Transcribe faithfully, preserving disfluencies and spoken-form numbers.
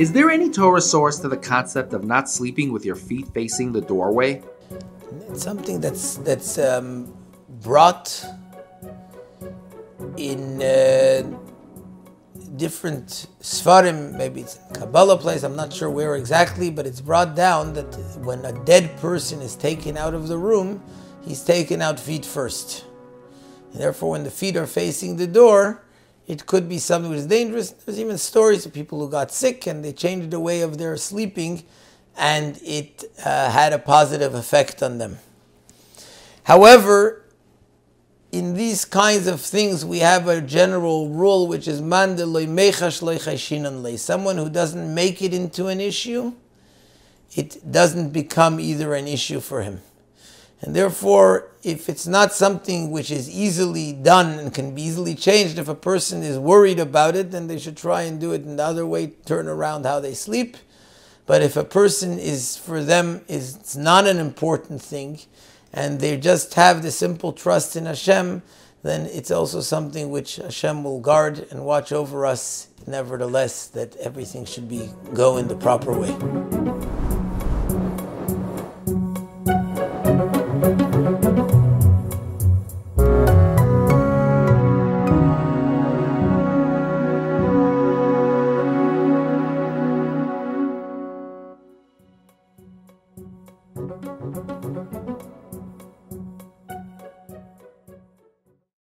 Is there any Torah source to the concept of not sleeping with your feet facing the doorway? It's something that's that's um, brought in uh, different svarim. Maybe it's in Kabbalah place. I'm not sure where exactly, but it's brought down that when a dead person is taken out of the room, he's taken out feet first. And therefore, when the feet are facing the door, it could be something which is dangerous. There's even stories of people who got sick and they changed the way of their sleeping, and it uh, had a positive effect on them. However, in these kinds of things, we have a general rule, which is mandeloi mechashloi chayshinon lei. Someone who doesn't make it into an issue, it doesn't become either an issue for him. And therefore, if it's not something which is easily done and can be easily changed, if a person is worried about it, then they should try and do it in the other way, turn around how they sleep. But if a person is, for them, is it's not an important thing, and they just have the simple trust in Hashem, then it's also something which Hashem will guard and watch over us, nevertheless, that everything should be go in the proper way.